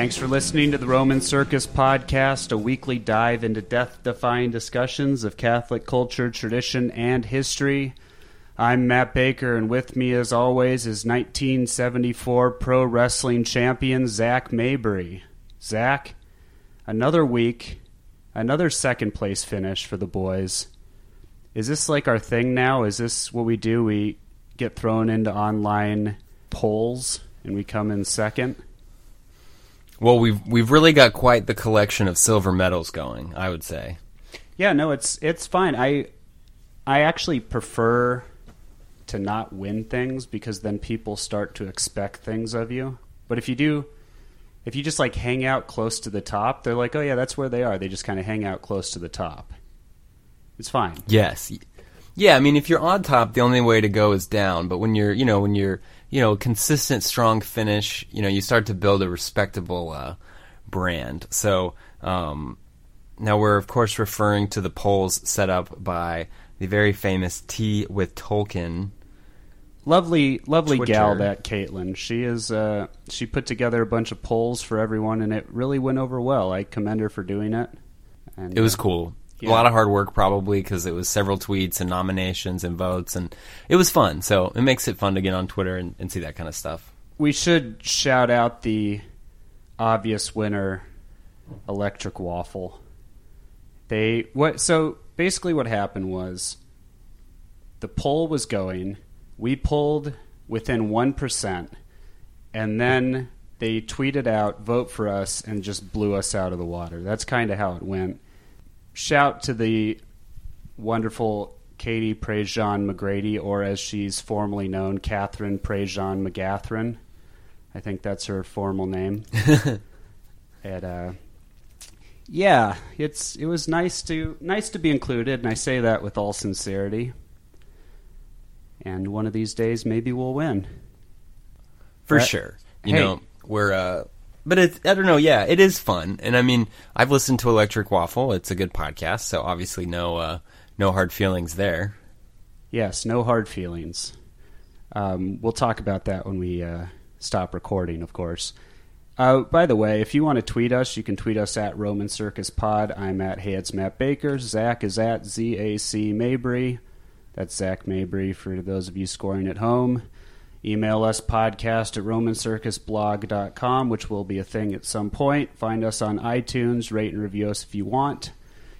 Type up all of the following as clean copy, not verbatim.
Thanks for listening to the Roman Circus Podcast, a weekly dive into death-defying discussions of Catholic culture, tradition, and history. I'm Matt Baker, and with me, as always, is 1974 pro wrestling champion Zach Mabry. Zach, another week, another second-place finish for the boys. Is this like our thing now? Is this what we do? We get thrown into online polls, and we come in second? Well, we've really got quite the collection of silver medals going, I would say. Yeah, no, it's fine. I actually prefer to not win things because then people start to expect things of you. But if you just like hang out close to the top, they're like, "Oh yeah, that's where they are." They just kind of hang out close to the top. It's fine. Yes. Yeah, I mean, if you're on top, the only way to go is down, but when you're consistent, strong finish, you start to build a respectable brand. So now we're, of course, referring to the polls set up by the very famous Tea with Tolkien. Lovely Twitter. Gal, that Caitlin. She is she put together a bunch of polls for everyone, and it really went over well. I commend her for doing it. And it was cool. Yeah. A lot of hard work, probably, because it was several tweets and nominations and votes, and it was fun. So it makes it fun to get on Twitter and see that kind of stuff. We should shout out the obvious winner, Electric Waffle. So basically what happened was the poll was going. We pulled within 1%, and then they tweeted out, "Vote for us," and just blew us out of the water. That's kind of how it went. Shout to the wonderful Katie Prejean McGrady, or as she's formerly known, Catherine Prejean McGathran. I think that's her formal name. And yeah, it was nice to be included, and I say that with all sincerity. And one of these days, maybe we'll win. Sure, we're. But it's, I don't know, yeah, it is fun. And I mean, I've listened to Electric Waffle. It's a good podcast, so obviously no hard feelings there. Yes, no hard feelings. We'll talk about that when we stop recording, of course. By the way, if you want to tweet us, you can tweet us at Roman Circus Pod. I'm at Hey, it's Matt Baker. Zach is at ZAC Mabry. That's Zach Mabry for those of you scoring at home. Email us podcast at romancircusblog.com, which will be a thing at some point. Find us on iTunes. Rate and review us if you want.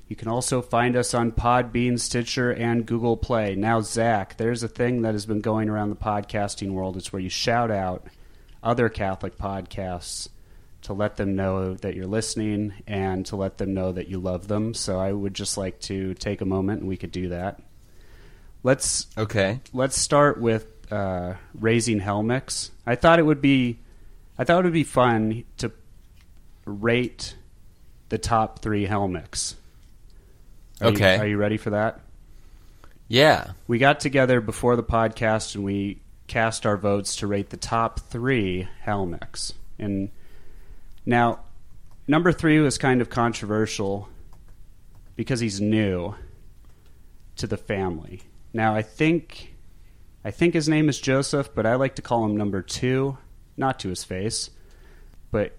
You can also find us on Podbean, Stitcher, and Google Play. Now, Zach, there's a thing that has been going around the podcasting world. It's where you shout out other Catholic podcasts to let them know that you're listening and to let them know that you love them. So I would just like to take a moment, and we could do that. Let's start with Raising Helmicks. I thought it would be fun to rate the top 3 Helmicks. Are you ready for that? Yeah. We got together before the podcast and we cast our votes to rate the top 3 Helmicks. And now, number 3 was kind of controversial because he's new to the family. Now, I think his name is Joseph, but I like to call him number 2, not to his face. But,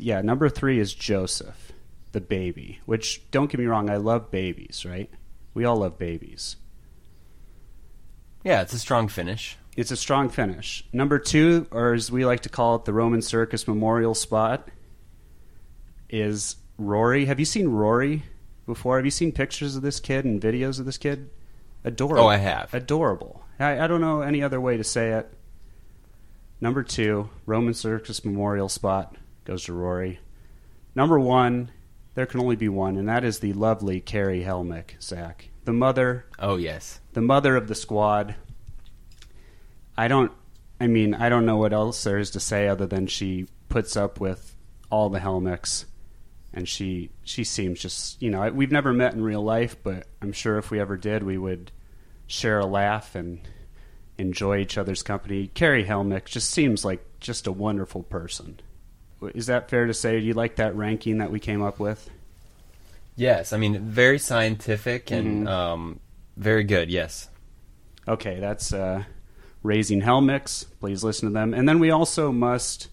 number 3 is Joseph, the baby, which, don't get me wrong, I love babies, right? We all love babies. Yeah, it's a strong finish. Number 2, or as we like to call it, the Roman Circus Memorial Spot, is Rory. Have you seen Rory before? Have you seen pictures of this kid and videos of this kid? Adorable. Oh, I have. Adorable. I don't know any other way to say it. Number 2, Roman Circus Memorial Spot goes to Rory. Number 1, there can only be one, and that is the lovely Carrie Helmick, Zach. The mother. Oh, yes. The mother of the squad. I don't know what else there is to say other than she puts up with all the Helmicks, and she seems just, we've never met in real life, but I'm sure if we ever did, we would share a laugh and enjoy each other's company. Carrie Helmick just seems like just a wonderful person. Is that fair to say? Do you like that ranking that we came up with? Yes, I mean, very scientific and very good, yes. Okay, that's Raising Helmicks. Please listen to them. And then we also must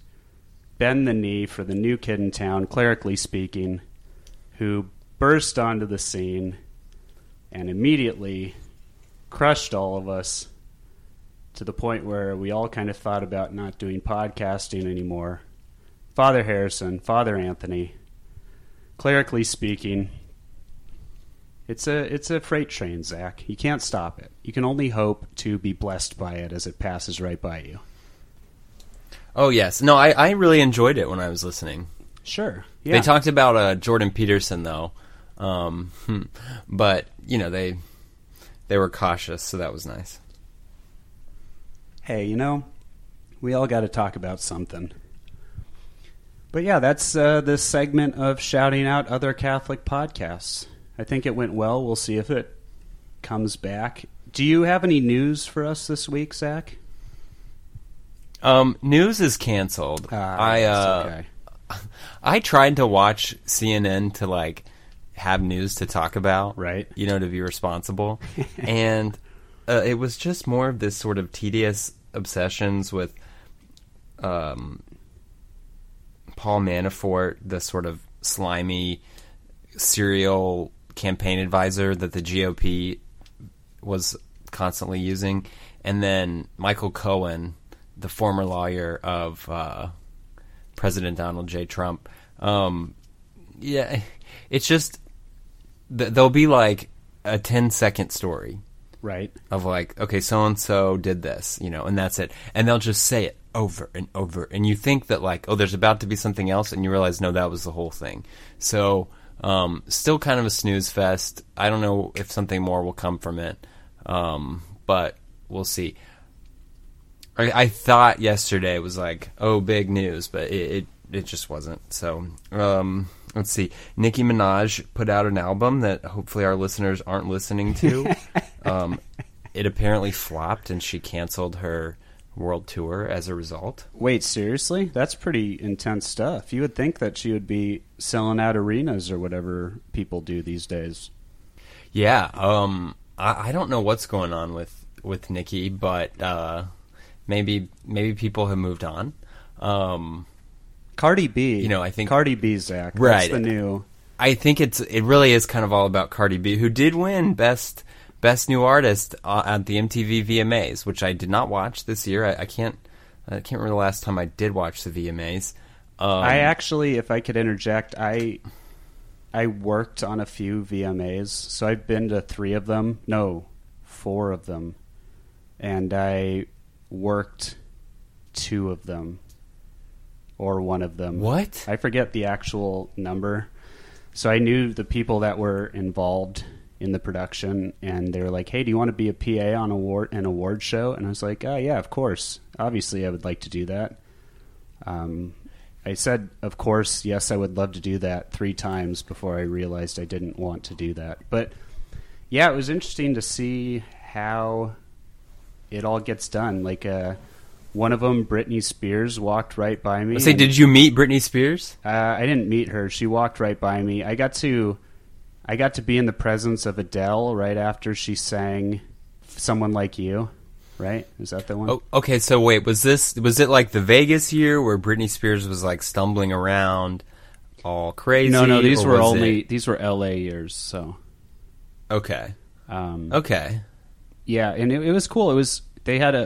bend the knee for the new kid in town, clerically speaking, who burst onto the scene and immediately crushed all of us to the point where we all kind of thought about not doing podcasting anymore. Father Harrison, Father Anthony, clerically speaking, it's a freight train, Zach. You can't stop it. You can only hope to be blessed by it as it passes right by you. Oh, yes. No, I really enjoyed it when I was listening. Sure. Yeah. They talked about Jordan Peterson, though. But, you know, they were cautious, so that was nice. Hey, you know, we all got to talk about something. But, yeah, that's this segment of shouting out other Catholic podcasts. I think it went well. We'll see if it comes back. Do you have any news for us this week, Zach? News is canceled. Okay. I tried to watch CNN to, like, have news to talk about. Right. You know, to be responsible. And it was just more of this sort of tedious obsessions with Paul Manafort, the sort of slimy serial campaign advisor that the GOP was constantly using, and then Michael Cohen, the former lawyer of President Donald J. Trump. Yeah, it's just there'll be like a 10-second story, right? Of like, okay, so and so did this, you know, and that's it, and they'll just say it over and over, and you think that like, oh, there's about to be something else, and you realize no, that was the whole thing. So. Still kind of a snooze fest. I don't know if something more will come from it, but we'll see. I thought yesterday was like, oh, big news, but it just wasn't. So let's see. Nicki Minaj put out an album that hopefully our listeners aren't listening to. It apparently flopped, and she canceled her world tour as a result. Wait, seriously? That's pretty intense stuff. You would think that she would be selling out arenas or whatever people do these days. Yeah, I don't know what's going on with Nikki, but maybe people have moved on. Cardi B, you know, I think Cardi B, Zach, right? That's the new. I think it really is kind of all about Cardi B, who did win Best New Artist at the MTV VMAs, which I did not watch this year. I can't remember the last time I did watch the VMAs. I actually, if I could interject, I worked on a few VMAs, so I've been to 3 of them. No, 4 of them. And I worked 2 of them. Or one of them. What? I forget the actual number. So I knew the people that were involved in the production, and they were like, hey, do you want to be a PA on an award show? And I was like, oh, yeah, of course. Obviously, I would like to do that. I said, of course, yes, I would love to do that 3 times before I realized I didn't want to do that. But, yeah, it was interesting to see how it all gets done. Like, one of them, Britney Spears, walked right by me. Did you meet Britney Spears? I didn't meet her. She walked right by me. I got to be in the presence of Adele right after she sang Someone Like You, right? Is that the one? Oh, okay, so wait, was it like the Vegas year where Britney Spears was like stumbling around all crazy? No, these were LA years, so. Okay. Okay. Yeah, and it was cool.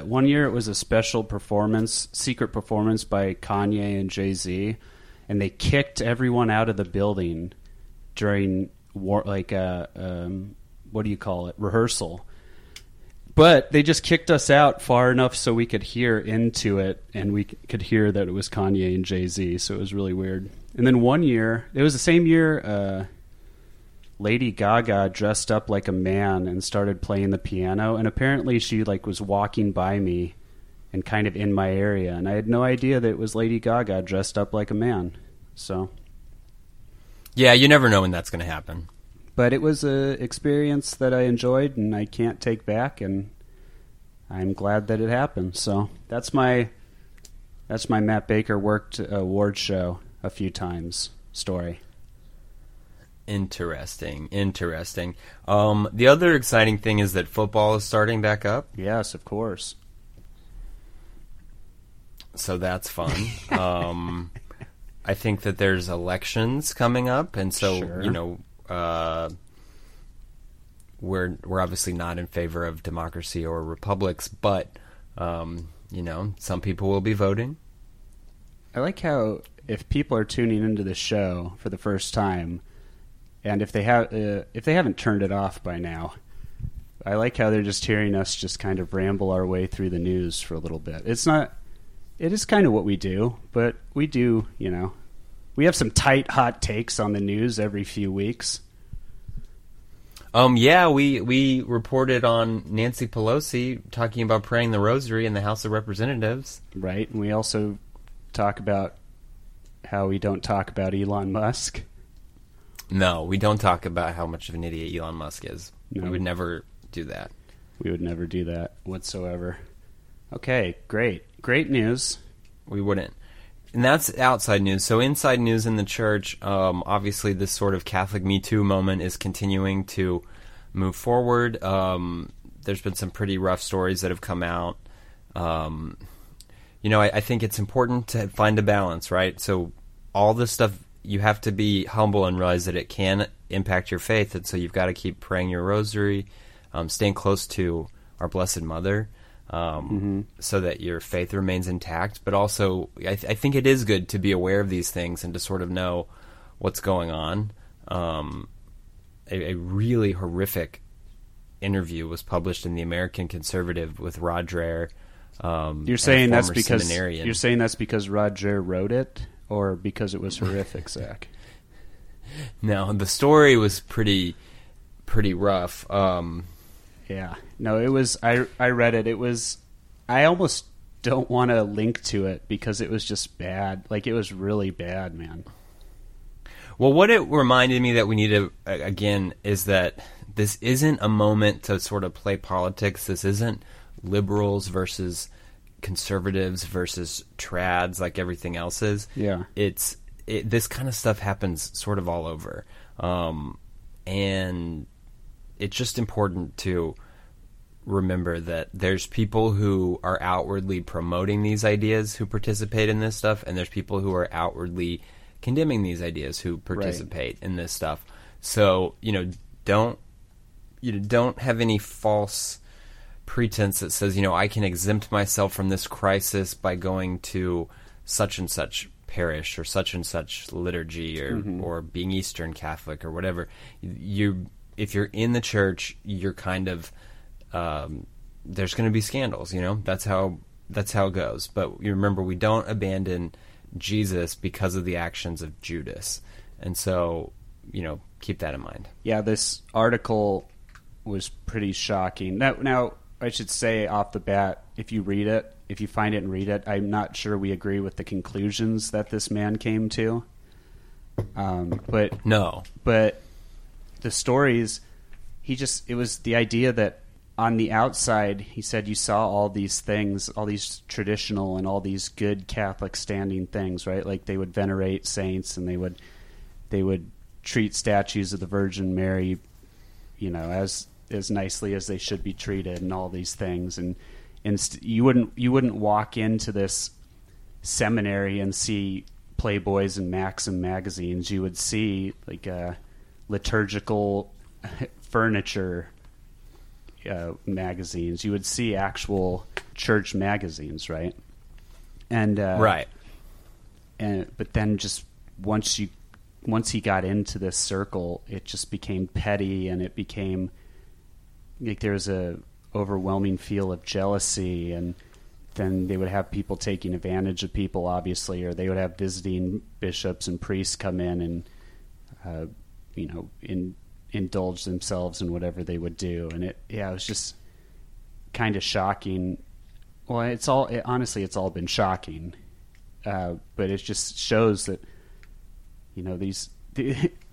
One year it was a special performance, secret performance by Kanye and Jay-Z, and they kicked everyone out of the building during what do you call it? Rehearsal. But they just kicked us out far enough so we could hear into it, and we could hear that it was Kanye and Jay-Z, so it was really weird. And then one year, it was the same year Lady Gaga dressed up like a man and started playing the piano, and apparently she like was walking by me and kind of in my area, and I had no idea that it was Lady Gaga dressed up like a man, so... Yeah, you never know when that's going to happen. But it was an experience that I enjoyed and I can't take back, and I'm glad that it happened. So that's my Matt Baker worked award show a few times story. Interesting. The other exciting thing is that football is starting back up. Yes, of course. So that's fun. I think that there's elections coming up, and so you know, we're obviously not in favor of democracy or republics, but you know, some people will be voting. I like how if people are tuning into the show for the first time, and if they have if they haven't turned it off by now, I like how they're just hearing us just kind of ramble our way through the news for a little bit. It's not. It is kind of what we do, but we do, you know, we have some tight, hot takes on the news every few weeks. Yeah, we reported on Nancy Pelosi talking about praying the rosary in the House of Representatives. Right, and we also talk about how we don't talk about Elon Musk. No, we don't talk about how much of an idiot Elon Musk is. No. We would never do that. We would never do that whatsoever. Okay, great. Great news. We wouldn't. And that's outside news. So inside news in the church, obviously this sort of Catholic Me Too moment is continuing to move forward. There's been some pretty rough stories that have come out. You know, I think it's important to find a balance, right? So all this stuff, you have to be humble and realize that it can impact your faith. And so you've got to keep praying your rosary, staying close to our Blessed Mother. So that your faith remains intact, but also I think it is good to be aware of these things and to sort of know what's going on. A really horrific interview was published in the American Conservative with Rod Dreher. You're saying that's because Rod Dreher wrote it, or because it was horrific, Zach? No, the story was pretty rough. Yeah. No, it was, I read it. It was, I almost don't want to link to it because it was just bad. Like, it was really bad, man. Well, what it reminded me that we need to, again, is that this isn't a moment to sort of play politics. This isn't liberals versus conservatives versus trads like everything else is. Yeah. This kind of stuff happens sort of all over. And it's just important to remember that there's people who are outwardly promoting these ideas who participate in this stuff, and there's people who are outwardly condemning these ideas who participate in this stuff. So, you know, don't have any false pretense that says, you know, I can exempt myself from this crisis by going to such and such parish or such and such liturgy or being Eastern Catholic or whatever. If you're in the church, you're kind of there's going to be scandals, you know. That's how it goes. But you remember, we don't abandon Jesus because of the actions of Judas, and so, you know, keep that in mind. Yeah, this article was pretty shocking. Now I should say off the bat, if you find it and read it, I'm not sure we agree with the conclusions that this man came to. But the stories, it was the idea that on the outside, he said, you saw all these things, all these traditional and all these good Catholic standing things, right? Like, they would venerate saints and they would treat statues of the Virgin Mary, you know, as nicely as they should be treated and all these things. And you wouldn't walk into this seminary and see Playboys and Maxim magazines. You would see like liturgical furniture magazines. You would see actual church magazines, right? And but then just once he got into this circle, it just became petty, and it became like there was a overwhelming feel of jealousy, and then they would have people taking advantage of people, obviously, or they would have visiting bishops and priests come in and you know, indulge themselves in whatever they would do. And it was just kind of shocking. Well, honestly, it's all been shocking. But it just shows that, you know,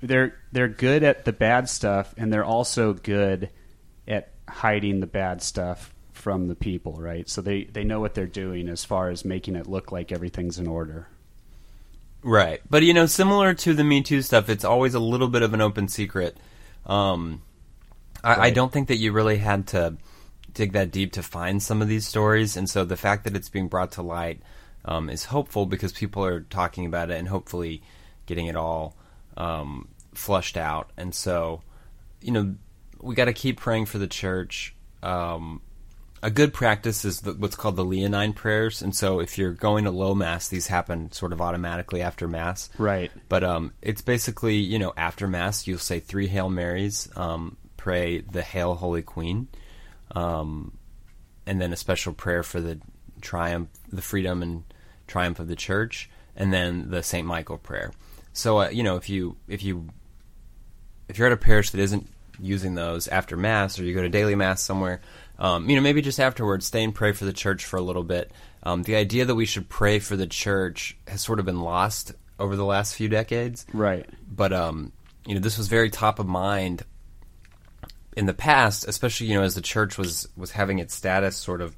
they're good at the bad stuff, and they're also good at hiding the bad stuff from the people, right? So they know what they're doing as far as making it look like everything's in order. Right. But, you know, similar to the Me Too stuff, it's always a little bit of an open secret. I don't think that you really had to dig that deep to find some of these stories. And so the fact that it's being brought to light is hopeful because people are talking about it and hopefully getting it all flushed out. And so, you know, we got to keep praying for the church. A good practice is what's called the Leonine prayers. And so if you're going to low mass, these happen sort of automatically after mass. Right. But it's basically, you know, after mass, you'll say 3 Hail Marys, pray the Hail Holy Queen, and then a special prayer for the triumph, the freedom and triumph of the church, and then the St. Michael prayer. So, you know, if you're at a parish that isn't using those after mass, or you go to daily mass somewhere, you know, maybe just afterwards, stay and pray for the church for a little bit. The idea that we should pray for the church has sort of been lost over the last few decades. Right. But, you know, this was very top of mind in the past, especially, you know, as the church was having its status sort of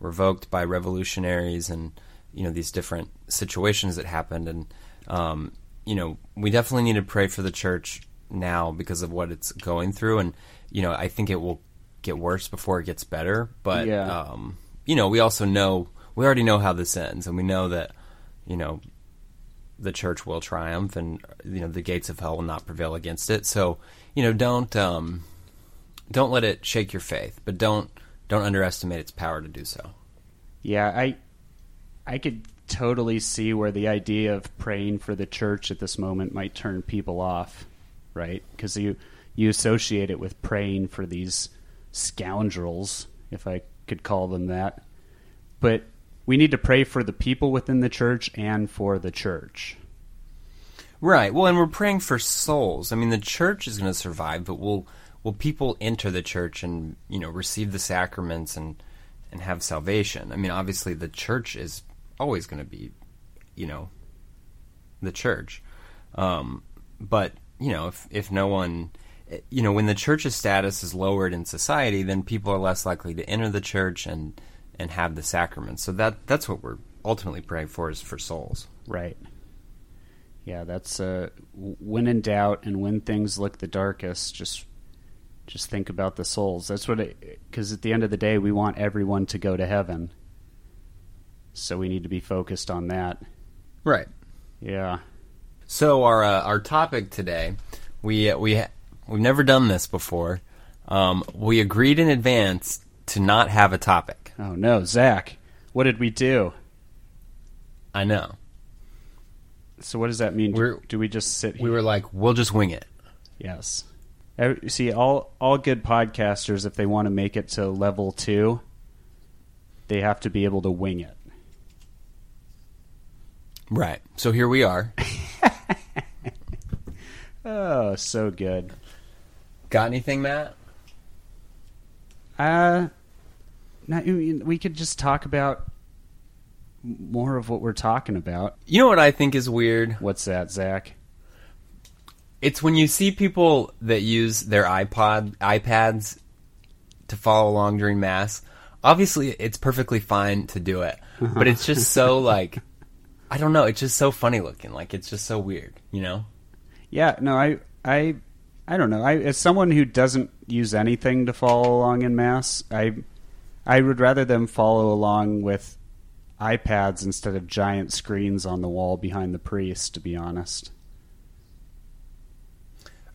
revoked by revolutionaries and, you know, these different situations that happened. And, you know, we definitely need to pray for the church now because of what it's going through. And, you know, I think it will get worse before it gets better, but yeah. You know, we already know how this ends, and we know that, you know, the church will triumph, and, you know, the gates of hell will not prevail against it. So, you know, don't let it shake your faith, but don't underestimate its power to do so. Yeah, I could totally see where the idea of praying for the church at this moment might turn people off, right? Because you associate it with praying for these scoundrels, if I could call them that. But we need to pray for the people within the church and for the church. Right. Well, and we're praying for souls. I mean, the church is going to survive, but will people enter the church and, you know, receive the sacraments and have salvation? I mean, obviously the church is always going to be, you know, the church. But, you know, if no one... You know, when the church's status is lowered in society, then people are less likely to enter the church and have the sacraments. So that's what we're ultimately praying for, is for souls. Right. Yeah, that's when in doubt and when things look the darkest, just think about the souls. That's because at the end of the day, we want everyone to go to heaven. So we need to be focused on that. Right. Yeah. So our topic today, We've never done this before. We agreed in advance to not have a topic. Oh, no. Zach, what did we do? I know. So what does that mean? Do we just sit here? We were like, we'll just wing it. Yes. See, all good podcasters, if they want to make it to level 2, they have to be able to wing it. Right. So here we are. Oh, so good. Got anything, Matt? We could just talk about more of what we're talking about. You know what I think is weird? What's that, Zach? It's when you see people that use their iPads to follow along during mass. Obviously, it's perfectly fine to do it, but it's just so like, I don't know. It's just so funny looking. Like, it's just so weird, you know? Yeah. No, I don't know. As someone who doesn't use anything to follow along in mass, I would rather them follow along with iPads instead of giant screens on the wall behind the priest, to be honest.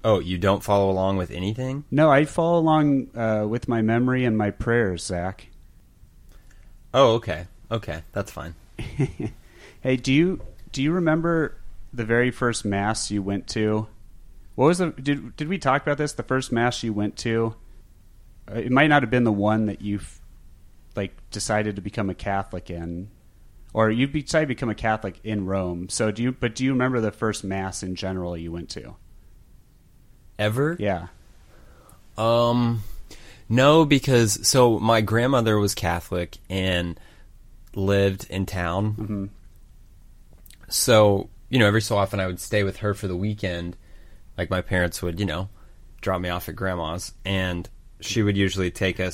Oh, you don't follow along with anything? No, I follow along with my memory and my prayers, Zach. Oh, okay. Okay, that's fine. Hey, do you remember the very first mass you went to? What was did we talk about this? The first mass you went to, it might not have been the one that you decided to become a Catholic in, or you decided to become a Catholic in Rome. So do you remember the first mass in general you went to? Ever? Yeah. No, because my grandmother was Catholic and lived in town. Mm-hmm. So, you know, every so often I would stay with her for the weekend. Like, my parents would, you know, drop me off at grandma's, and she would usually take me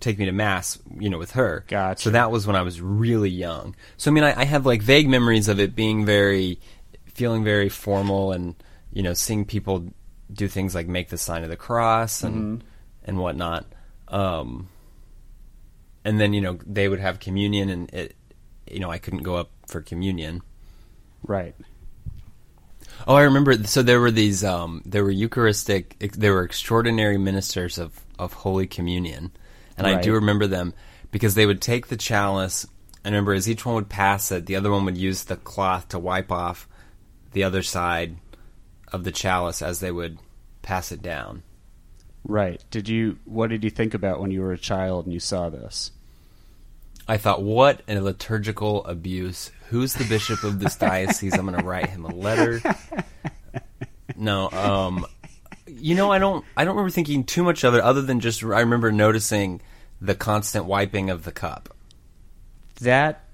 to mass, you know, with her. Gotcha. So that was when I was really young. So, I mean, I have, like, vague memories of it feeling very formal and, you know, seeing people do things like make the sign of the cross and, mm-hmm. and whatnot. And then, you know, they would have communion, and it, you know, I couldn't go up for communion. Right. Oh, I remember. So there were these, there were Eucharistic, there were extraordinary ministers of Holy Communion. And right. I do remember them because they would take the chalice. I remember as each one would pass it, the other one would use the cloth to wipe off the other side of the chalice as they would pass it down. Right. What did you think about when you were a child and you saw this? I thought, what a liturgical abuse. Who's the bishop of this diocese? I'm going to write him a letter. No, you know, I don't remember thinking too much of it other than just I remember noticing the constant wiping of the cup. That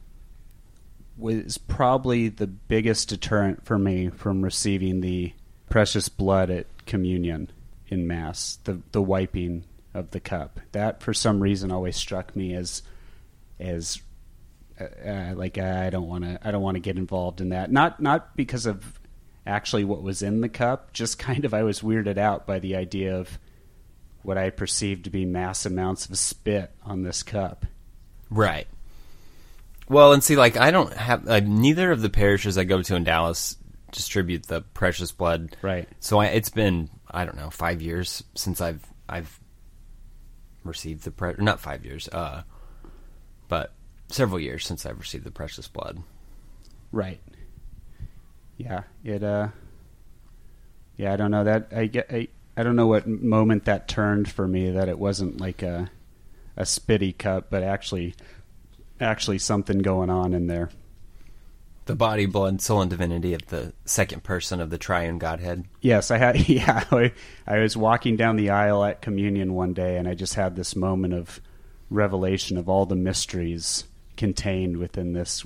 was probably the biggest deterrent for me from receiving the precious blood at communion in Mass, the wiping of the cup. That, for some reason, always struck me as I don't want to get involved in that. Not because of actually what was in the cup, just kind of I was weirded out by the idea of what I perceived to be mass amounts of spit on this cup. Right. Well, and see, like, I don't have neither of the parishes I go to in Dallas distribute the precious blood. Right. So it's been, I don't know, 5 years since I've received the not 5 years, but several years since I've received the precious blood. Right. Yeah, it yeah, I don't know that I don't know what moment that turned for me, that it wasn't like a spitty cup, but actually something going on in there. The body, blood, soul, and divinity of the second person of the triune Godhead. Yes, I was walking down the aisle at communion one day, and I just had this moment of revelation of all the mysteries contained within this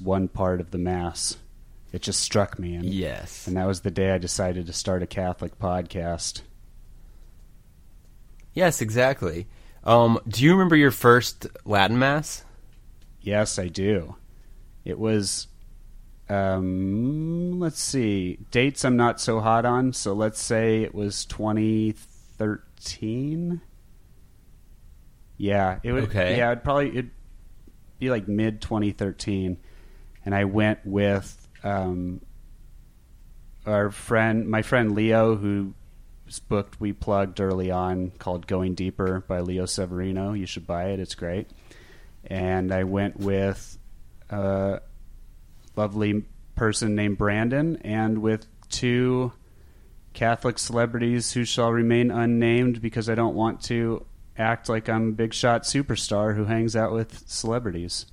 one part of the Mass. It just struck me. And, yes. And that was the day I decided to start a Catholic podcast. Yes, exactly. Do you remember your first Latin Mass? Yes, I do. It was, let's see, dates I'm not so hot on, so let's say it was 2013. Yeah, it would. Okay. Yeah, it'd be like mid 2013, and I went with my friend Leo, whose book we plugged early on called "Going Deeper" by Leo Severino. You should buy it; it's great. And I went with a lovely person named Brandon, and with two Catholic celebrities who shall remain unnamed because I don't want to act like I'm a big shot superstar who hangs out with celebrities.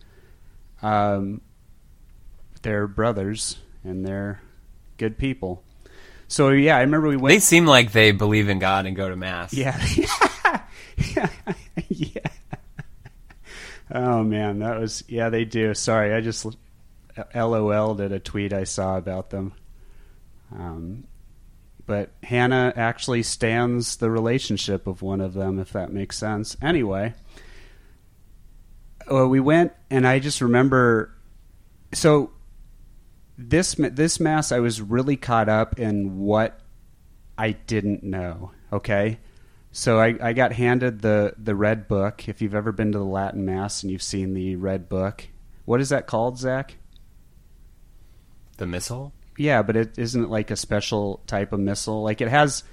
They're brothers and they're good people. So yeah, I remember we went. They seem like they believe in God and go to Mass. Yeah. Yeah. Oh man, that was, yeah, they do. Sorry, I just LOL'd at a tweet I saw about them. But Hannah actually stands the relationship of one of them, if that makes sense. Anyway, we went, and I just remember, so this Mass, I was really caught up in what I didn't know, okay? So I got handed the red book. If you've ever been to the Latin Mass and you've seen the red book, what is that called, Zach? The missal? Yeah, but isn't it like a special type of missal? Like it's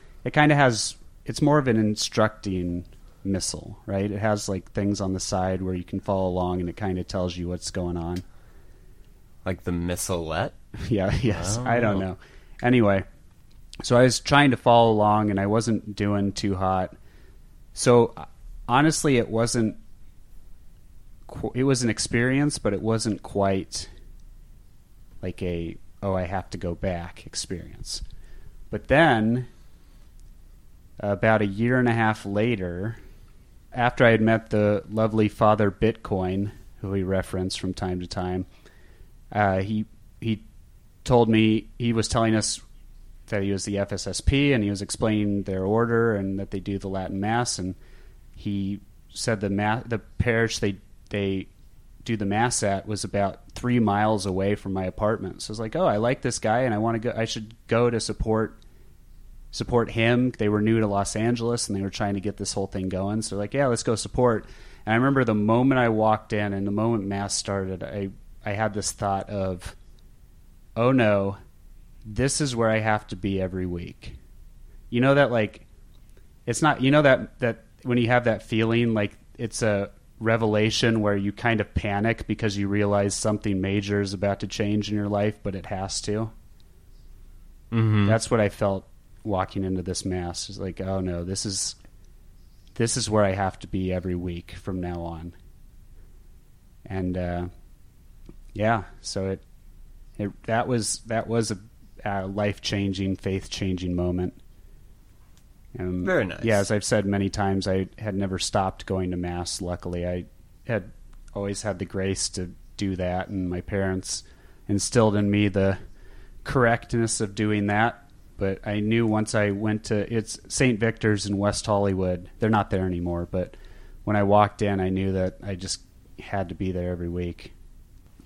more of an instructing missal, right? It has like things on the side where you can follow along, and it kind of tells you what's going on. Like the missalette? Yeah, yes. I don't know. Anyway. So I was trying to follow along, and I wasn't doing too hot. So honestly, it was an experience, but it wasn't quite like a, oh, I have to go back experience. But then about a year and a half later, after I had met the lovely Father Bitcoin, who we reference from time to time, he told me, he was telling us that he was the FSSP, and he was explaining their order and that they do the Latin Mass. And he said the parish they do the Mass at was about 3 miles away from my apartment. So I was like, oh, I like this guy, and I should go to support support him. They were new to Los Angeles and they were trying to get this whole thing going. So like, yeah, let's go support. And I remember the moment I walked in and the moment mass started, I had this thought of, oh no, this is where I have to be every week. You know that, like, it's not, you know that when you have that feeling, like it's a revelation where you kind of panic because you realize something major is about to change in your life, but it has to. Mm-hmm. That's what I felt walking into this mass. It's like, oh no, this is where I have to be every week from now on. And, yeah, so that was a life-changing, faith-changing moment. Very nice. Yeah, as I've said many times, I had never stopped going to mass. Luckily, I had always had the grace to do that, and my parents instilled in me the correctness of doing that. But I knew once I went to it's St. Victor's in West Hollywood. They're not there anymore, but when I walked in, I knew that I just had to be there every week.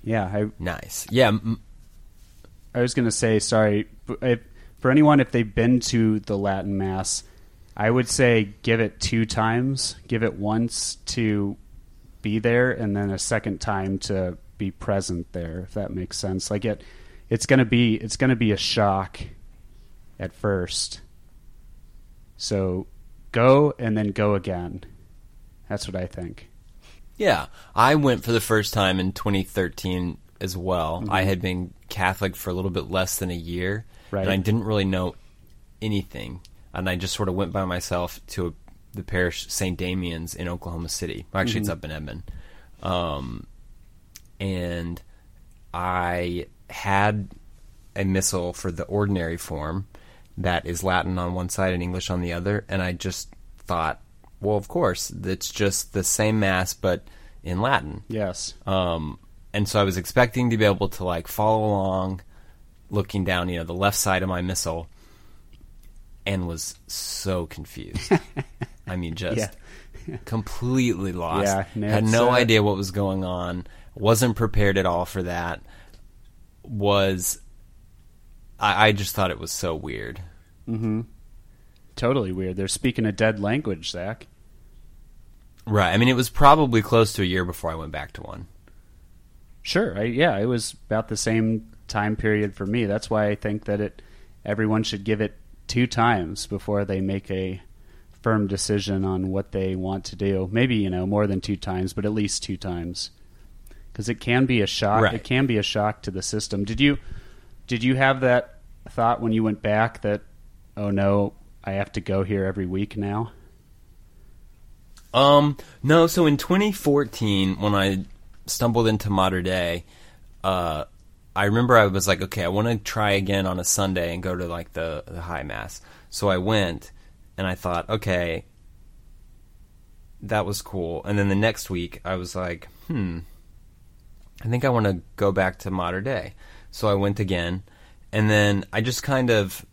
Yeah. Nice. Yeah. I was going to say, sorry, for anyone, if they've been to the Latin Mass, I would say give it two times. Give it once to be there and then a second time to be present there, if that makes sense. Like it's going to be a shock at first. So go and then go again. That's what I think. Yeah, I went for the first time in 2013 as well. Mm-hmm. I had been Catholic for a little bit less than a year, right. And I didn't really know anything. And I just sort of went by myself to the parish St. Damian's in Oklahoma City. Actually, mm-hmm. It's up in Edmond. And I had a missal for the ordinary form that is Latin on one side and English on the other, and I just thought, well, of course, it's just the same mass, but in Latin. Yes. And so I was expecting to be able to like follow along, looking down, the left side of my missal, and was so confused. I mean, just completely lost. Yeah, had no idea what was going on. Wasn't prepared at all for that. I just thought it was so weird. Mm-hmm. Totally weird. They're speaking a dead language, Zach. Right. I mean, it was probably close to a year before I went back to one. Sure. It was about the same time period for me. That's why I think that everyone should give it two times before they make a firm decision on what they want to do. Maybe, more than two times, but at least two times. Because it can be a shock. Right. It can be a shock to the system. Did you have that thought when you went back that, oh no, I have to go here every week now? No. So in 2014, when I stumbled into Mater Dei, I remember I was like, okay, I want to try again on a Sunday and go to like the high mass. So I went and I thought, okay, that was cool. And then the next week I was like, I think I want to go back to Mater Dei. So I went again, and then I just kind of,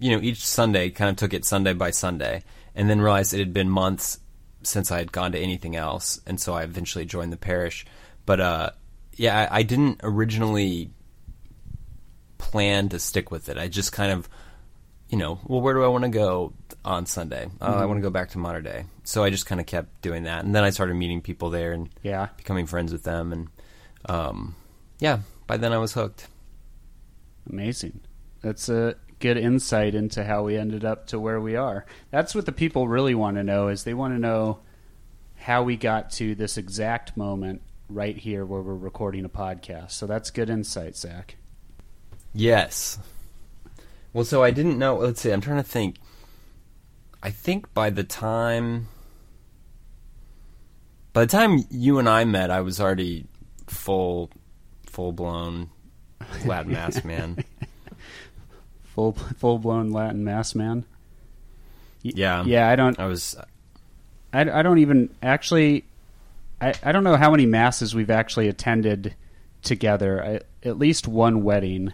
each Sunday kind of took it Sunday by Sunday, and then realized it had been months since I had gone to anything else, and so I eventually joined the parish. But I didn't originally plan to stick with it. I just kind of, where do I want to go on Sunday? Mm-hmm. I want to go back to Mater Dei. So I just kind of kept doing that, and then I started meeting people there and becoming friends with them, and by then I was hooked. Amazing. That's a good insight into how we ended up to where we are. That's what the people really want to know, is they want to know how we got to this exact moment right here where we're recording a podcast. So that's good insight, Zach. Yes. Well, so I didn't know. Let's see. I'm trying to think. I think by the time you and I met, I was already full-blown Latin Mass man. Full-blown Latin Mass man. Yeah. Yeah, I don't... I don't even... Actually, I don't know how many Masses we've actually attended together. At least one wedding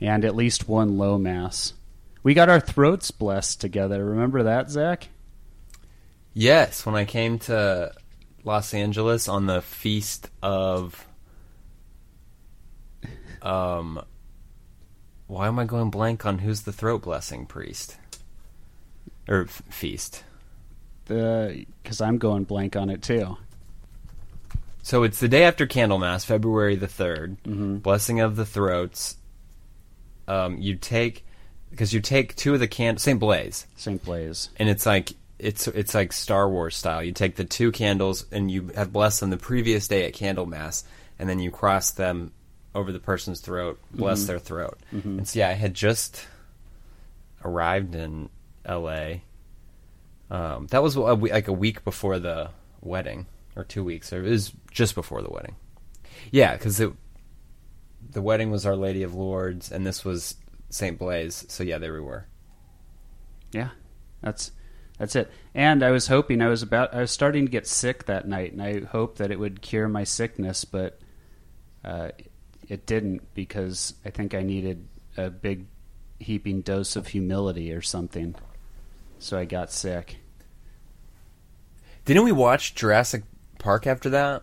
and at least one low Mass. We got our throats blessed together. Remember that, Zach? Yes, when I came to Los Angeles on the feast of... why am I going blank on who's the throat blessing priest? Or feast. Because I'm going blank on it, too. So it's the day after Candlemas, February the 3rd, mm-hmm. Blessing of the Throats. You take two of the candles, St. Blaise. And it's like Star Wars style. You take the two candles and you have blessed them the previous day at Candlemas, and then you cross them over the person's throat, bless mm-hmm. their throat. Mm-hmm. And so yeah, I had just arrived in LA. That was like a week before the wedding, or 2 weeks. Or it was just before the wedding. Yeah, because the wedding was Our Lady of Lourdes, and this was St. Blaise. So yeah, there we were. Yeah, that's it. And I was hoping I was starting to get sick that night, and I hoped that it would cure my sickness, but it didn't, because I think I needed a big heaping dose of humility or something. So I got sick. Didn't we watch Jurassic Park after that?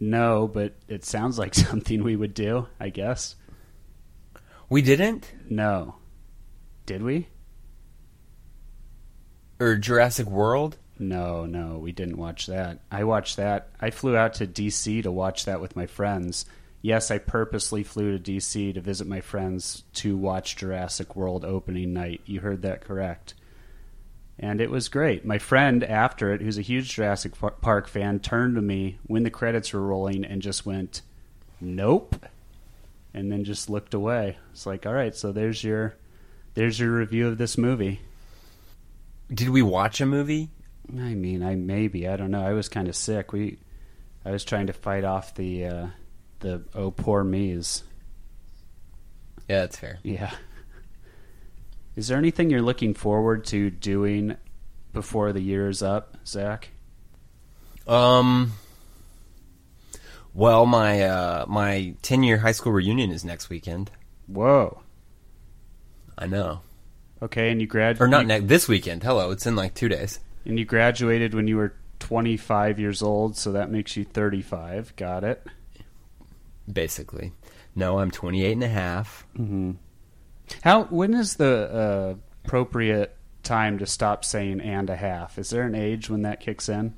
No, but it sounds like something we would do, I guess. We didn't? No. Did we? Or Jurassic World? No, we didn't watch that. I watched that. I flew out to D.C. to watch that with my friends. Yes, I purposely flew to D.C. to visit my friends to watch Jurassic World opening night. You heard that correct. And it was great. My friend after it, who's a huge Jurassic Park fan, turned to me when the credits were rolling and just went, "Nope," and then just looked away. It's like, all right, so there's your review of this movie. Did we watch a movie? I mean, I don't know. I was kind of sick. I was trying to fight off the "oh poor me's." Yeah, that's fair. Yeah. Is there anything you're looking forward to doing before the year is up, Zach? Well, my 10-year high school reunion is next weekend. Whoa. I know. Okay, and you graduated... Or not this weekend. Hello, it's in like 2 days. And you graduated when you were 25 years old, so that makes you 35. Got it. Basically. No, I'm 28 and a half. Mm-hmm. When is the appropriate time to stop saying "and a half"? Is there an age when that kicks in?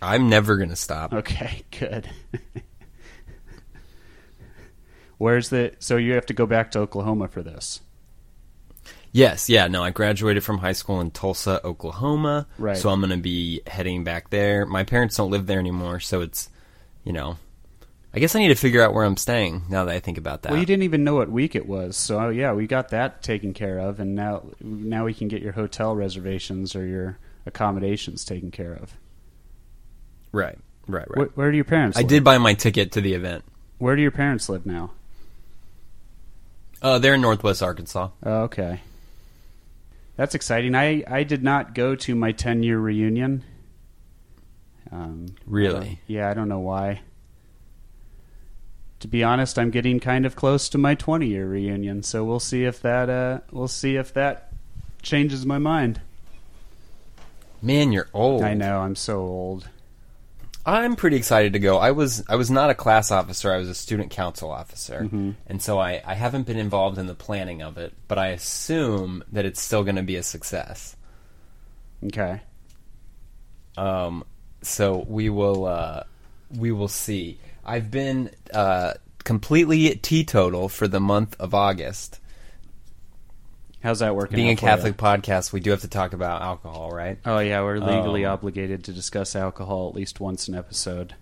I'm never going to stop. Okay, good. So you have to go back to Oklahoma for this? Yes, yeah, no, I graduated from high school in Tulsa, Oklahoma, right. So I'm going to be heading back there. My parents don't live there anymore, so it's, I guess I need to figure out where I'm staying now that I think about that. Well, you didn't even know what week it was, so yeah, we got that taken care of, and now we can get your hotel reservations or your accommodations taken care of. Right. Where do your parents live? I did buy my ticket to the event. Where do your parents live now? They're in Northwest Arkansas. Oh, okay. That's exciting. I did not go to my 10-year reunion. Really? Yeah, I don't know why. To be honest, I'm getting kind of close to my 20-year reunion, so we'll see if that changes my mind. Man, you're old. I know, I'm so old. I'm pretty excited to go. I was not a class officer. I was a student council officer, mm-hmm. and so I haven't been involved in the planning of it. But I assume that it's still going to be a success. Okay. So we will see. I've been completely teetotal for the month of August. How's that working? Being a Catholic podcast, we do have to talk about alcohol, right? Oh, yeah, we're legally obligated to discuss alcohol at least once an episode.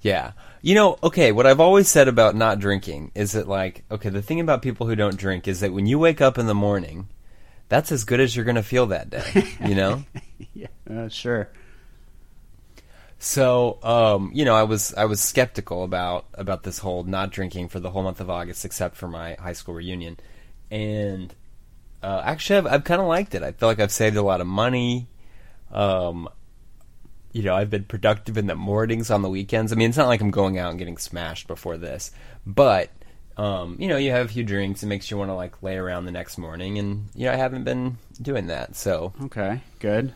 Yeah. Okay, what I've always said about not drinking is that, the thing about people who don't drink is that when you wake up in the morning, that's as good as you're going to feel that day, Yeah, sure. So, I was skeptical about this whole not drinking for the whole month of August, except for my high school reunion. And actually, I've kind of liked it. I feel like I've saved a lot of money. I've been productive in the mornings, on the weekends. I mean, it's not like I'm going out and getting smashed before this. But, you have a few drinks. It makes you want to, lay around the next morning. And, I haven't been doing that, so. Okay, good.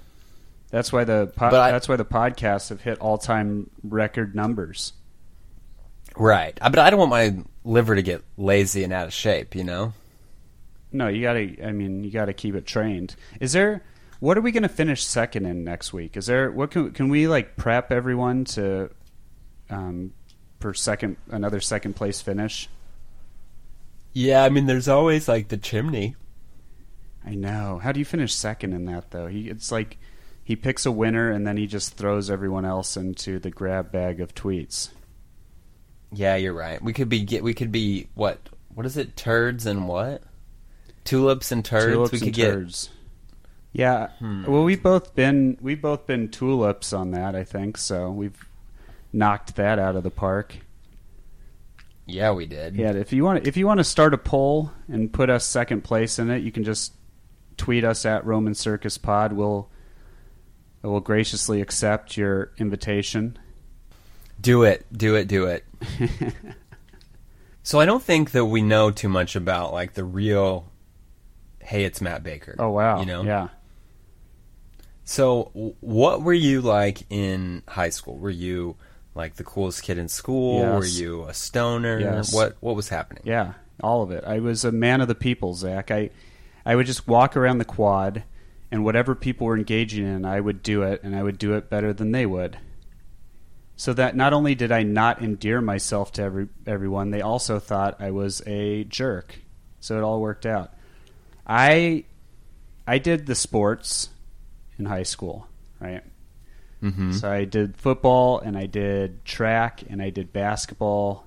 That's why the podcasts have hit all-time record numbers. Right. But I don't want my liver to get lazy and out of shape, No, you gotta, I mean, you gotta keep it trained. Is there, what are we gonna finish second in next week? Is there, what can we like prep everyone to, for second, another second place finish? Yeah, I mean, there's always like the chimney. I know. How do you finish second in that though? It's like he picks a winner and then he just throws everyone else into the grab bag of tweets. Yeah, you're right. We could be what is it? Turds and what? Tulips and turds. Tulips we could and get. Turds. Yeah. Well, we've both been tulips on that, I think. So we've knocked that out of the park. Yeah, we did. Yeah, if you want to start a poll and put us second place in it, you can just tweet us at Roman Circus Pod. We'll graciously accept your invitation. Do it. So I don't think that we know too much about like the real Hey, It's Matt Baker. Oh wow. You know? Yeah. So what were you like in high school? Were you like the coolest kid in school? Yes. Were you a stoner? Yes. What was happening? Yeah, all of it. I was a man of the people, Zach. I would just walk around the quad, and whatever people were engaging in, I would do it, and I would do it better than they would. So that not only did I not endear myself to everyone, they also thought I was a jerk. So it all worked out. I did the sports in high school, right? Mm-hmm. So I did football, and I did track, and I did basketball.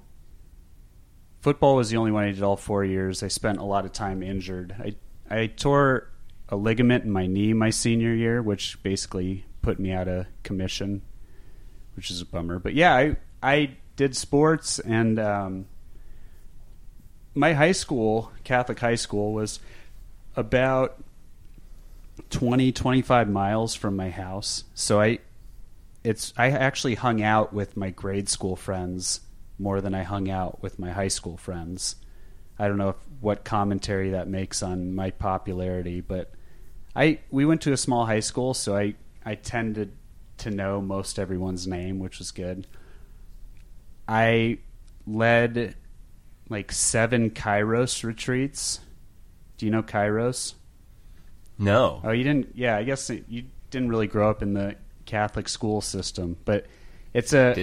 Football was the only one I did all 4 years. I spent a lot of time injured. I tore a ligament in my knee my senior year, which basically put me out of commission, which is a bummer. But yeah, I did sports, and my high school, Catholic high school, was about 20, 25 miles from my house. So I actually hung out with my grade school friends more than I hung out with my high school friends. I don't know what commentary that makes on my popularity, but we went to a small high school, so I tended to know most everyone's name, which was good. I led like 7 Kairos retreats. Do you know Kairos? No. Oh, you didn't? Yeah, I guess you didn't really grow up in the Catholic school system, but it's a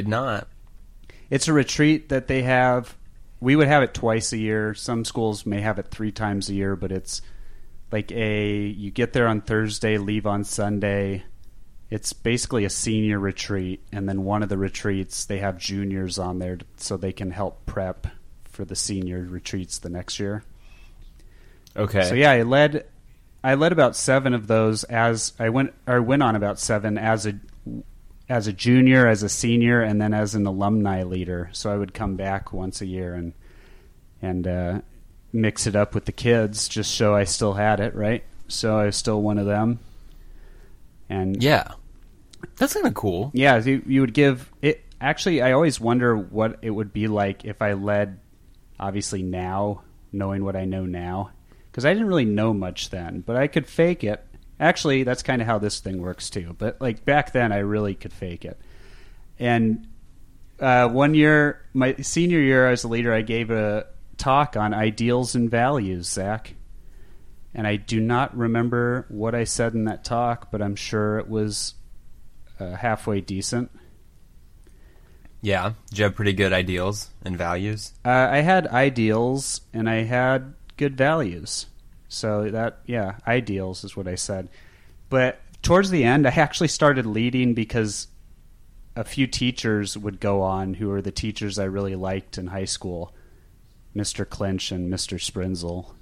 retreat that they have. We would have it twice a year. Some schools may have it 3 times a year, but it's like you get there on Thursday, leave on Sunday. It's basically a senior retreat, and then one of the retreats they have juniors on there so they can help prep for the senior retreats the next year. Okay. So yeah, I led about 7 of those as I went on about 7 as a junior, as a senior, and then as an alumni leader. So I would come back once a year and mix it up with the kids, just so I still had it, right? So I was still one of them. And yeah, that's kind of cool. Yeah, you would give it. Actually, I always wonder what it would be like if I led. Obviously, now knowing what I know now. Because I didn't really know much then, but I could fake it. Actually, that's kind of how this thing works too. But like back then, I really could fake it. And one year, my senior year as a leader, I gave a talk on ideals and values, Zach. And I do not remember what I said in that talk, but I'm sure it was halfway decent. Yeah, did you have pretty good ideals and values? I had ideals, and I had good values. So that, yeah, ideals is what I said. But towards the end, I actually started leading because a few teachers would go on who were the teachers I really liked in high school, Mr. Clinch and Mr. Sprinzel.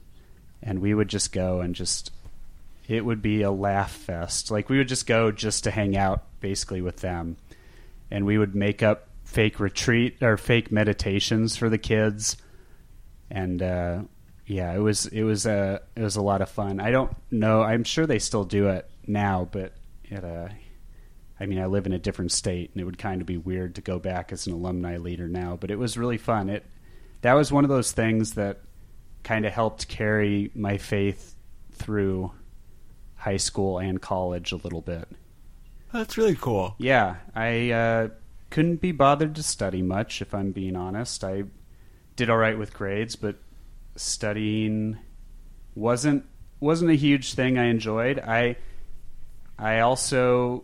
And we would just go and it would be a laugh fest. Like we would just go just to hang out basically with them. And we would make up fake retreat or fake meditations for the kids. And, yeah, it was a lot of fun. I don't know. I'm sure they still do it now, but I live in a different state, and it would kind of be weird to go back as an alumni leader now. But it was really fun. That was one of those things that kind of helped carry my faith through high school and college a little bit. That's really cool. Yeah, I couldn't be bothered to study much, if I'm being honest. I did all right with grades, but studying wasn't a huge thing I enjoyed. I also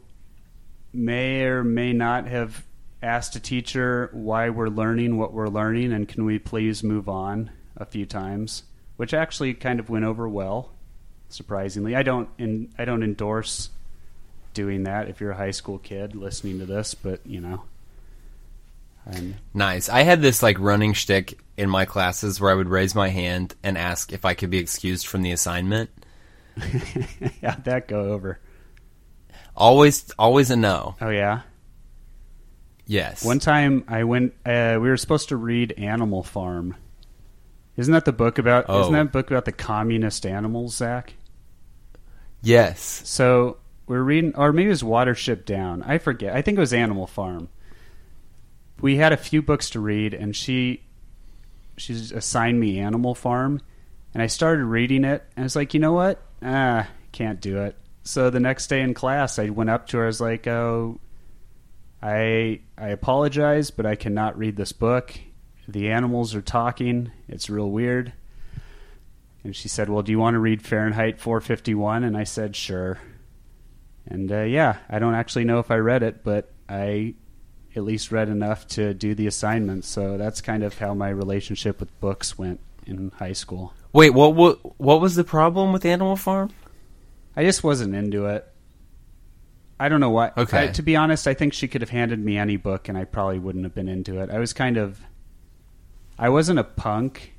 may or may not have asked a teacher why we're learning what we're learning and can we please move on a few times, which actually kind of went over well, surprisingly. I don't endorse doing that if you're a high school kid listening to this, but you know. Nice. I had this like running shtick in my classes where I would raise my hand and ask if I could be excused from the assignment. How'd that go over? Always a no. Oh yeah. Yes. One time I went. We were supposed to read Animal Farm. Isn't that the book about? Oh. Isn't that the book about the communist animals, Zach? Yes. So we're reading, or maybe it was Watership Down. I forget. I think it was Animal Farm. We had a few books to read, and she assigned me Animal Farm, and I started reading it, and I was like, you know what? Can't do it. So the next day in class, I went up to her. I was like, oh, I apologize, but I cannot read this book. The animals are talking. It's real weird. And she said, well, do you want to read Fahrenheit 451? And I said, sure. And yeah, I don't actually know if I read it, but I at least read enough to do the assignment. So that's kind of how my relationship with books went in high school. Wait, what was the problem with Animal Farm? I just wasn't into it. I don't know why. Okay. To be honest, I think she could have handed me any book and I probably wouldn't have been into it. I wasn't a punk,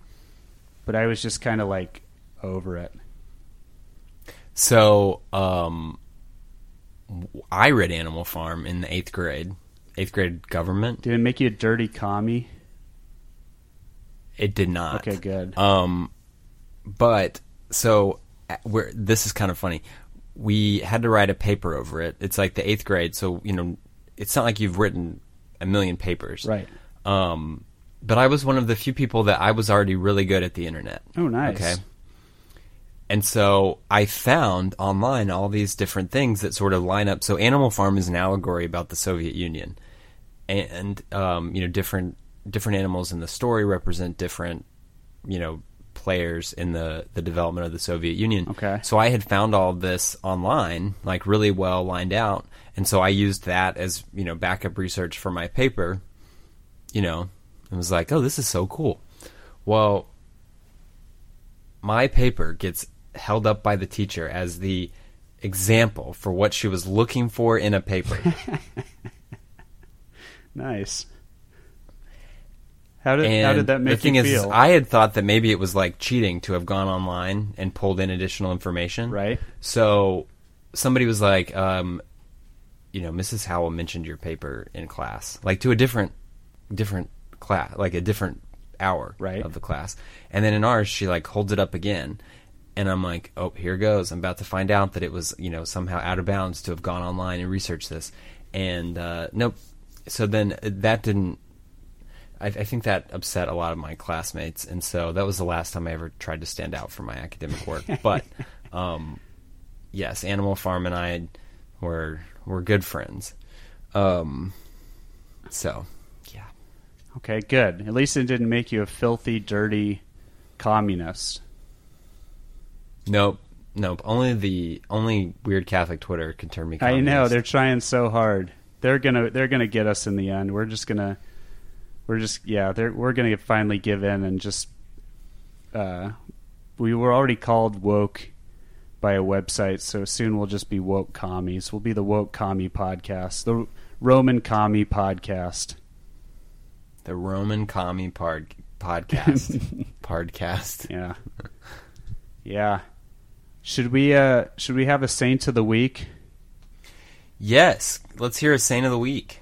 but I was just kind of like over it. So, I read Animal Farm in the 8th grade. 8th grade government. Did it make you a dirty commie? It did not. Okay, good. But so this is kind of funny. We had to write a paper over it. It's like the 8th grade, so you know, it's not like you've written a million papers, right? But I was one of the few people that I was already really good at the internet. Oh, nice. Okay. And so I found online all these different things that sort of line up. So Animal Farm is an allegory about the Soviet Union, and you know, different animals in the story represent different, you know, players in the development of the Soviet Union. Okay. So I had found all this online, like really well lined out, and so I used that as, you know, backup research for my paper. You know, I was like, oh, this is so cool. Well, my paper gets held up by the teacher as the example for what she was looking for in a paper. Nice. How did that make you feel? The thing is, I had thought that maybe it was like cheating to have gone online and pulled in additional information. Right. So somebody was like, you know, Mrs. Howell mentioned your paper in class, like to a different class, like a different hour, right, of the class. And then in ours, she like holds it up again. And I'm like, oh, here goes. I'm about to find out that it was, you know, somehow out of bounds to have gone online and researched this. And nope. So then that didn't. I think that upset a lot of my classmates, and so that was the last time I ever tried to stand out for my academic work. But yes, Animal Farm and I were good friends. So, yeah. Okay, good. At least it didn't make you a filthy, dirty communist. Nope. Only weird Catholic Twitter can turn me communist. I know, they're trying so hard. They're gonna get us in the end. We're going to finally give in and just, we were already called woke by a website, so soon we'll just be woke commies. We'll be the woke commie podcast, the Roman commie podcast. The Roman commie podcast. Podcast. Yeah. Yeah. Should we have a saint of the week? Yes. Let's hear a saint of the week.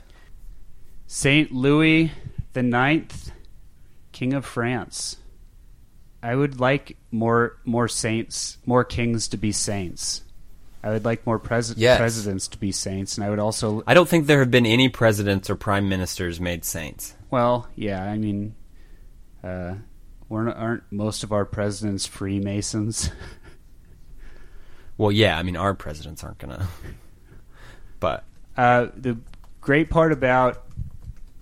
Saint Louis the Ninth, King of France. I would like more saints, more kings to be saints. I would like more presidents to be saints, and I would also. I don't think there have been any presidents or prime ministers made saints. Well, yeah, I mean, aren't most of our presidents Freemasons? Well, yeah, I mean, our presidents aren't gonna. But the great part about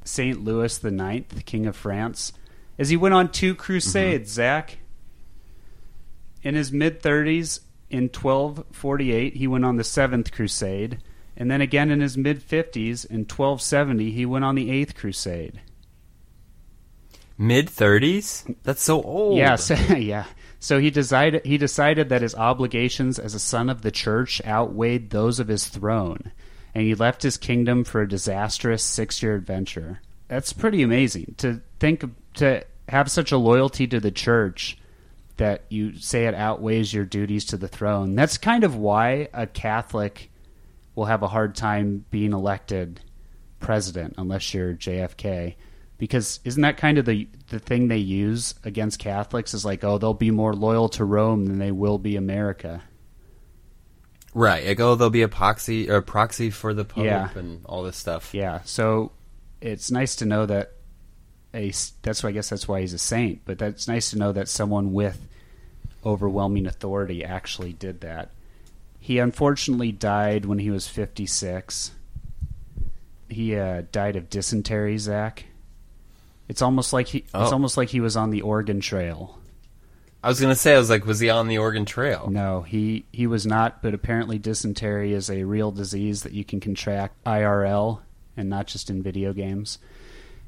Saint Louis the Ninth, King of France, as he went on 2 crusades, mm-hmm. Zach. In his mid-30s, in 1248, he went on the Seventh Crusade, and then again in his mid-50s, in 1270, he went on the Eighth Crusade. Mid-30s? That's so old. Yeah, so he decided that his obligations as a son of the church outweighed those of his throne, and he left his kingdom for a disastrous six-year adventure. That's pretty amazing to have such a loyalty to the church that you say it outweighs your duties to the throne. That's kind of why a Catholic will have a hard time being elected president unless you're JFK. Because isn't that kind of the thing they use against Catholics is like, oh, they'll be more loyal to Rome than they will be America. Right. Like, oh, they'll be a proxy for the Pope and all this stuff. Yeah. So it's nice to know that that's why he's a saint, but that's nice to know that someone with overwhelming authority actually did that. He unfortunately died when he was 56. He died of dysentery, Zach. It's almost like he was on the Oregon Trail. I was going to say, I was like, was he on the Oregon Trail? No, he was not, but apparently dysentery is a real disease that you can contract IRL and not just in video games.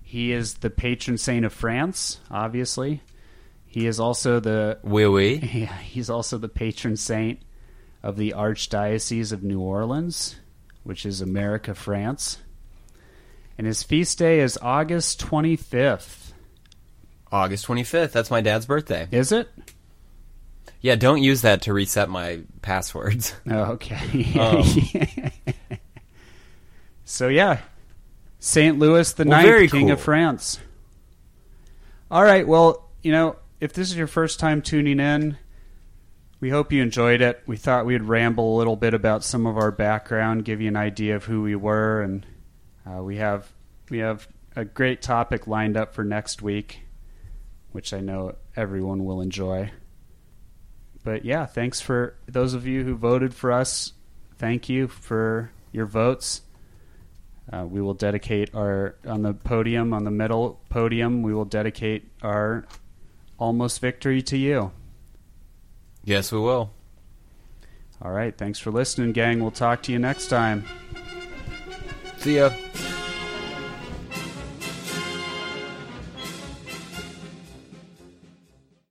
He is the patron saint of France, obviously. He is also the... he's also the patron saint of the Archdiocese of New Orleans, which is America, France. And his feast day is August 25th. August 25th. That's my dad's birthday. Is it? Yeah, don't use that to reset my passwords. Oh, okay. So, yeah. Saint Louis the Ninth, King of France. All right. Well, if this is your first time tuning in, we hope you enjoyed it. We thought we'd ramble a little bit about some of our background, give you an idea of who we were, and... We have a great topic lined up for next week, which I know everyone will enjoy. But yeah, thanks for those of you who voted for us. Thank you for your votes. We will dedicate on the middle podium, we will dedicate our almost victory to you. Yes, we will. All right. Thanks for listening, gang. We'll talk to you next time. See ya.